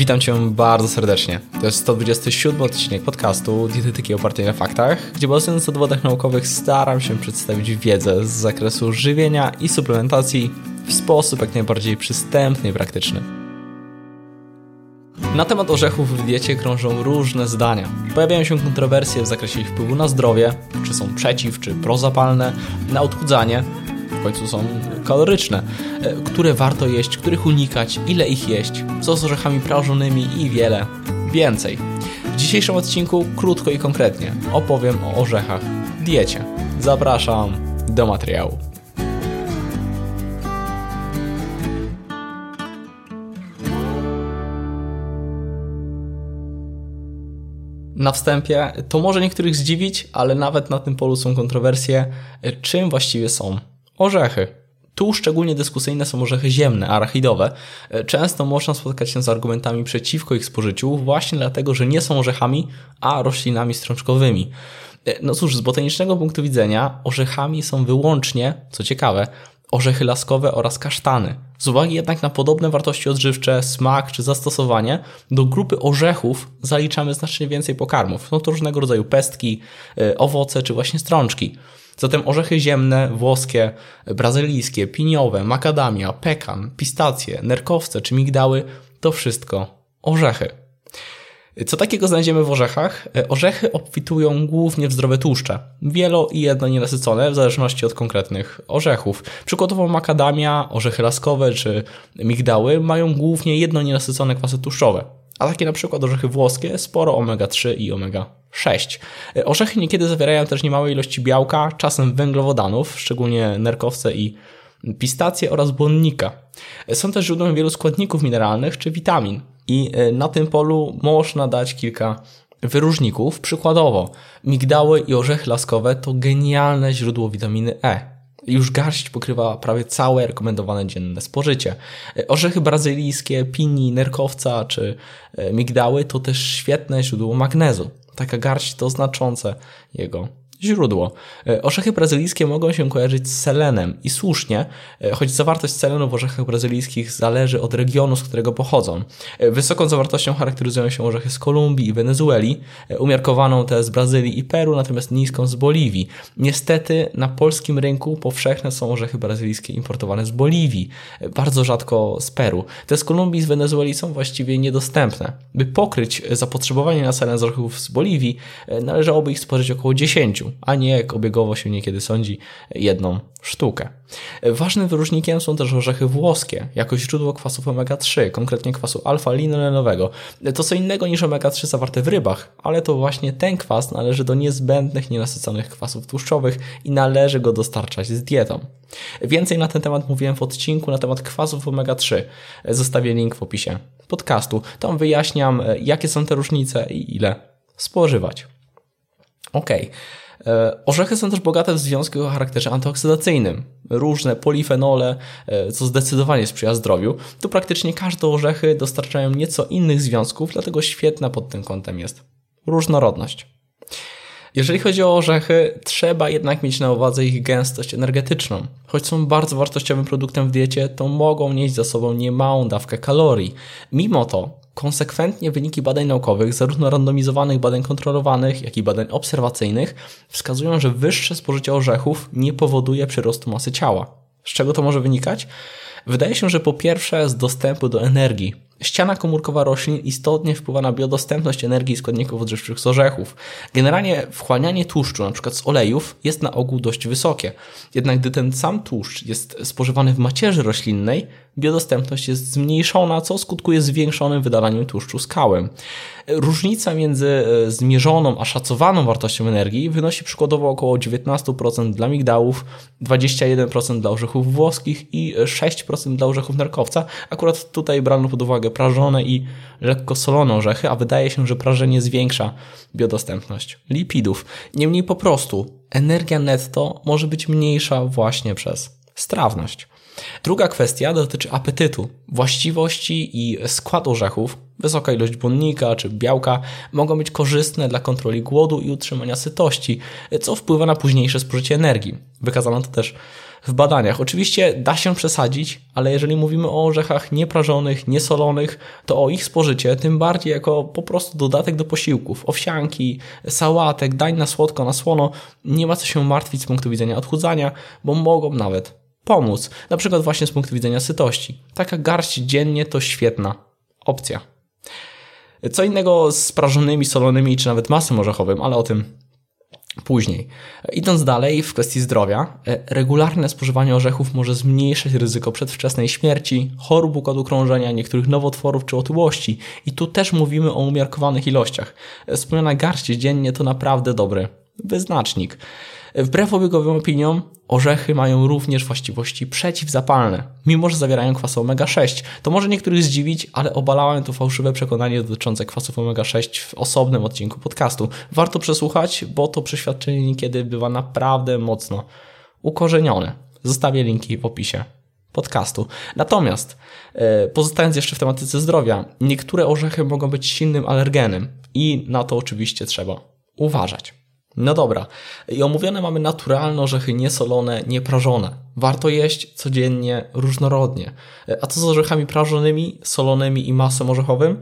Witam Cię bardzo serdecznie. To jest 127 odcinek podcastu Dietetyki opartej na faktach, gdzie bazując na dowodach naukowych staram się przedstawić wiedzę z zakresu żywienia i suplementacji w sposób jak najbardziej przystępny i praktyczny. Na temat orzechów w diecie krążą różne zdania. Pojawiają się kontrowersje w zakresie ich wpływu na zdrowie, czy są przeciw, czy prozapalne, na odchudzanie, w końcu są kaloryczne, które warto jeść, których unikać, ile ich jeść, co z orzechami prażonymi i wiele więcej. W dzisiejszym odcinku krótko i konkretnie opowiem o orzechach w diecie. Zapraszam do materiału. Na wstępie to może niektórych zdziwić, ale nawet na tym polu są kontrowersje, czym właściwie są orzechy. Tu szczególnie dyskusyjne są orzechy ziemne, arachidowe. Często można spotkać się z argumentami przeciwko ich spożyciu właśnie dlatego, że nie są orzechami, a roślinami strączkowymi. No cóż, z botanicznego punktu widzenia orzechami są wyłącznie, co ciekawe, orzechy laskowe oraz kasztany. Z uwagi jednak na podobne wartości odżywcze, smak czy zastosowanie, do grupy orzechów zaliczamy znacznie więcej pokarmów. Są to różnego rodzaju pestki, owoce czy właśnie strączki. Zatem orzechy ziemne, włoskie, brazylijskie, piniowe, makadamia, pekan, pistacje, nerkowce czy migdały to wszystko orzechy. Co takiego znajdziemy w orzechach? Orzechy obfitują głównie w zdrowe tłuszcze, wielo- i jednonienasycone w zależności od konkretnych orzechów. Przykładowo makadamia, orzechy laskowe czy migdały mają głównie jednonienasycone kwasy tłuszczowe, a takie na przykład orzechy włoskie sporo omega-3 i omega-6. Orzechy niekiedy zawierają też niemałe ilości białka, czasem węglowodanów, szczególnie nerkowce i pistacje oraz błonnika. Są też źródłem wielu składników mineralnych czy witamin. I na tym polu można dać kilka wyróżników. Przykładowo migdały i orzechy laskowe to genialne źródło witaminy E. Już garść pokrywa prawie całe rekomendowane dzienne spożycie. Orzechy brazylijskie, pinii, nerkowca czy migdały to też świetne źródło magnezu. Taka garść to znaczące jego źródło. Orzechy brazylijskie mogą się kojarzyć z selenem i słusznie, choć zawartość selenu w orzechach brazylijskich zależy od regionu, z którego pochodzą. Wysoką zawartością charakteryzują się orzechy z Kolumbii i Wenezueli, umiarkowaną te z Brazylii i Peru, natomiast niską z Boliwii. Niestety na polskim rynku powszechne są orzechy brazylijskie importowane z Boliwii, bardzo rzadko z Peru. Te z Kolumbii i z Wenezueli są właściwie niedostępne. By pokryć zapotrzebowanie na selen z orzechów z Boliwii, należałoby ich spożyć około 10, a nie, jak obiegowo się niekiedy sądzi, jedną sztukę. Ważnym wyróżnikiem są też orzechy włoskie, jako źródło kwasów omega-3, konkretnie kwasu alfa-linolenowego. To co innego niż omega-3 zawarte w rybach, ale to właśnie ten kwas należy do niezbędnych, nienasyconych kwasów tłuszczowych i należy go dostarczać z dietą. Więcej na ten temat mówiłem w odcinku na temat kwasów omega-3. Zostawię link w opisie podcastu. Tam wyjaśniam, jakie są te różnice i ile spożywać. Okej. Orzechy są też bogate w związki o charakterze antyoksydacyjnym. Różne polifenole, co zdecydowanie sprzyja zdrowiu. Tu praktycznie każde orzechy dostarczają nieco innych związków, dlatego świetna pod tym kątem jest różnorodność. Jeżeli chodzi o orzechy, trzeba jednak mieć na uwadze ich gęstość energetyczną. Choć są bardzo wartościowym produktem w diecie, to mogą nieść za sobą niemałą dawkę kalorii. Mimo to konsekwentnie wyniki badań naukowych, zarówno randomizowanych badań kontrolowanych, jak i badań obserwacyjnych, wskazują, że wyższe spożycie orzechów nie powoduje przyrostu masy ciała. Z czego to może wynikać? Wydaje się, że po pierwsze z dostępu do energii. Ściana komórkowa roślin istotnie wpływa na biodostępność energii i składników odżywczych z orzechów. Generalnie wchłanianie tłuszczu, np. z olejów, jest na ogół dość wysokie. Jednak gdy ten sam tłuszcz jest spożywany w macierzy roślinnej, biodostępność jest zmniejszona, co skutkuje zwiększonym wydalaniem tłuszczu z kałem. Różnica między zmierzoną a szacowaną wartością energii wynosi przykładowo około 19% dla migdałów, 21% dla orzechów włoskich i 6% dla orzechów nerkowca. Akurat tutaj brano pod uwagę prażone i lekko solone orzechy, a wydaje się, że prażenie zwiększa biodostępność lipidów. Niemniej po prostu energia netto może być mniejsza właśnie przez strawność. Druga kwestia dotyczy apetytu. Właściwości i skład orzechów, wysoka ilość błonnika czy białka mogą być korzystne dla kontroli głodu i utrzymania sytości, co wpływa na późniejsze spożycie energii. Wykazano to też w badaniach. Oczywiście da się przesadzić, ale jeżeli mówimy o orzechach nieprażonych, niesolonych, to o ich spożycie, tym bardziej jako po prostu dodatek do posiłków, owsianki, sałatek, dań na słodko, na słono, nie ma co się martwić z punktu widzenia odchudzania, bo mogą nawet pomóc. Na przykład właśnie z punktu widzenia sytości. Taka garść dziennie to świetna opcja. Co innego z prażonymi, solonymi czy nawet masłem orzechowym, ale o tym później. Idąc dalej w kwestii zdrowia, regularne spożywanie orzechów może zmniejszać ryzyko przedwczesnej śmierci, chorób układu krążenia, niektórych nowotworów czy otyłości. I tu też mówimy o umiarkowanych ilościach. Wspomniana garść dziennie to naprawdę dobry wyznacznik. Wbrew obiegowym opiniom, orzechy mają również właściwości przeciwzapalne, mimo że zawierają kwas omega-6. To może niektórych zdziwić, ale obalałem to fałszywe przekonanie dotyczące kwasów omega-6 w osobnym odcinku podcastu. Warto przesłuchać, bo to przeświadczenie niekiedy bywa naprawdę mocno ukorzenione. Zostawię linki w opisie podcastu. Natomiast, pozostając jeszcze w tematyce zdrowia, niektóre orzechy mogą być silnym alergenem i na to oczywiście trzeba uważać. No dobra, i omówione mamy naturalne orzechy niesolone, nieprażone. Warto jeść codziennie, różnorodnie. A co z orzechami prażonymi, solonymi i masłem orzechowym?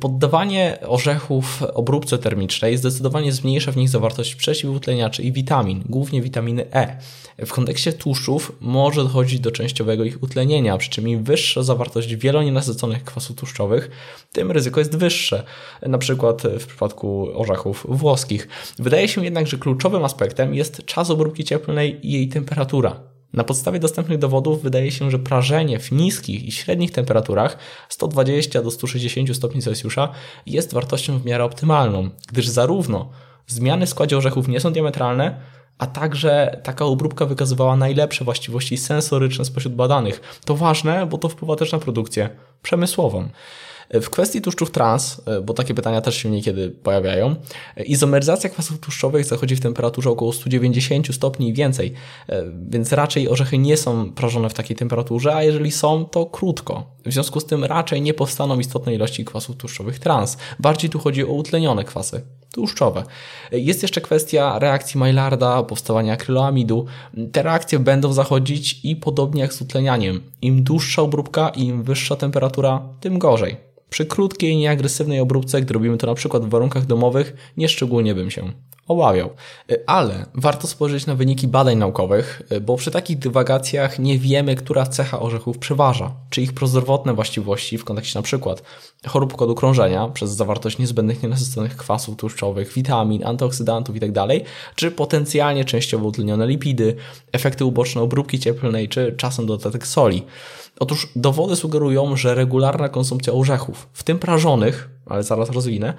Poddawanie orzechów obróbce termicznej zdecydowanie zmniejsza w nich zawartość przeciwutleniaczy i witamin, głównie witaminy E. W kontekście tłuszczów może dochodzić do częściowego ich utlenienia, przy czym im wyższa zawartość wielonienasyconych kwasów tłuszczowych, tym ryzyko jest wyższe, na przykład w przypadku orzechów włoskich. Wydaje się jednak, że kluczowym aspektem jest czas obróbki cieplnej i jej temperatura. Na podstawie dostępnych dowodów wydaje się, że prażenie w niskich i średnich temperaturach 120 do 160 stopni Celsjusza jest wartością w miarę optymalną, gdyż zarówno zmiany w składzie orzechów nie są diametralne, a także taka obróbka wykazywała najlepsze właściwości sensoryczne spośród badanych. To ważne, bo to wpływa też na produkcję przemysłową. W kwestii tłuszczów trans, bo takie pytania też się niekiedy pojawiają, izomeryzacja kwasów tłuszczowych zachodzi w temperaturze około 190 stopni i więcej, więc raczej orzechy nie są prażone w takiej temperaturze, a jeżeli są, to krótko. W związku z tym raczej nie powstaną istotne ilości kwasów tłuszczowych trans. Bardziej tu chodzi o utlenione kwasy tłuszczowe. Jest jeszcze kwestia reakcji Maillarda, powstawania akryloamidu. Te reakcje będą zachodzić i podobnie jak z utlenianiem. Im dłuższa obróbka i im wyższa temperatura, tym gorzej. Przy krótkiej, nieagresywnej obróbce, gdy robimy to na przykład w warunkach domowych, nieszczególnie bym się obawiał. Ale warto spojrzeć na wyniki badań naukowych, bo przy takich dywagacjach nie wiemy, która cecha orzechów przeważa, czy ich prozdrowotne właściwości w kontekście na przykład chorób układu krążenia przez zawartość niezbędnych nienasyconych kwasów tłuszczowych, witamin, antyoksydantów itd., czy potencjalnie częściowo utlenione lipidy, efekty uboczne obróbki cieplnej, czy czasem dodatek soli. Otóż dowody sugerują, że regularna konsumpcja orzechów, w tym prażonych, ale zaraz rozwinę,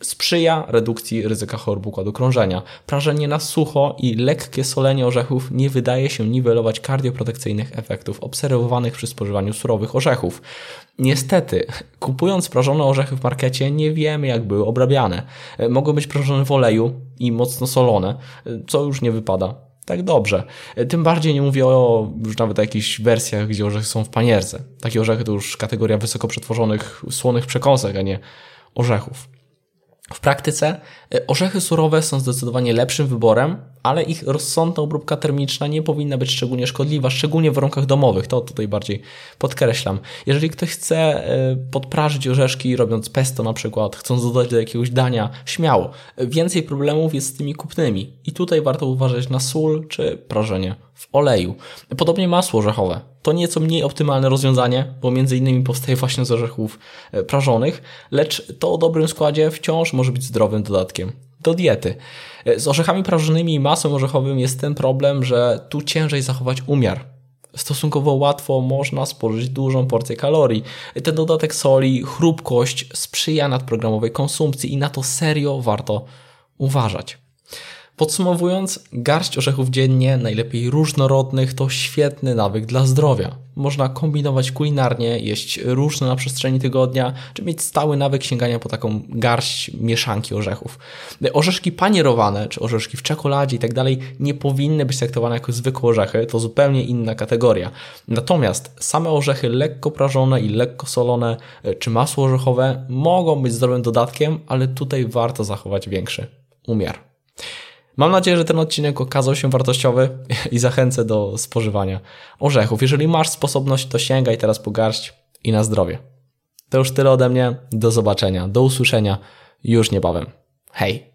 sprzyja redukcji ryzyka chorób układu krążenia. Prażenie na sucho i lekkie solenie orzechów nie wydaje się niwelować kardioprotekcyjnych efektów obserwowanych przy spożywaniu surowych orzechów. Niestety, kupując prażone orzechy w markecie, nie wiemy, jak były obrabiane. Mogą być prażone w oleju i mocno solone, co już nie wypada tak dobrze. Tym bardziej nie mówię o już nawet o jakichś wersjach, gdzie orzechy są w panierce. Takie orzechy to już kategoria wysoko przetworzonych, słonych przekąsek, a nie orzechów. W praktyce orzechy surowe są zdecydowanie lepszym wyborem, ale ich rozsądna obróbka termiczna nie powinna być szczególnie szkodliwa, szczególnie w warunkach domowych. To tutaj bardziej podkreślam. Jeżeli ktoś chce podprażyć orzeszki, robiąc pesto na przykład, chcąc dodać do jakiegoś dania, śmiało. Więcej problemów jest z tymi kupnymi. I tutaj warto uważać na sól czy prażenie w oleju. Podobnie masło orzechowe. To nieco mniej optymalne rozwiązanie, bo między innymi powstaje właśnie z orzechów prażonych, lecz to o dobrym składzie wciąż może być zdrowym dodatkiem do diety. Z orzechami prażonymi i masłem orzechowym jest ten problem, że tu ciężej zachować umiar. Stosunkowo łatwo można spożyć dużą porcję kalorii. Ten dodatek soli, chrupkość sprzyja nadprogramowej konsumpcji i na to serio warto uważać. Podsumowując, garść orzechów dziennie, najlepiej różnorodnych, to świetny nawyk dla zdrowia. Można kombinować kulinarnie, jeść różne na przestrzeni tygodnia, czy mieć stały nawyk sięgania po taką garść mieszanki orzechów. Orzeszki panierowane, czy orzeszki w czekoladzie i tak dalej nie powinny być traktowane jako zwykłe orzechy, to zupełnie inna kategoria. Natomiast same orzechy lekko prażone i lekko solone, czy masło orzechowe mogą być zdrowym dodatkiem, ale tutaj warto zachować większy umiar. Mam nadzieję, że ten odcinek okazał się wartościowy i zachęcę do spożywania orzechów. Jeżeli masz sposobność, to sięgaj teraz po garść i na zdrowie. To już tyle ode mnie. Do zobaczenia, do usłyszenia już niebawem. Hej!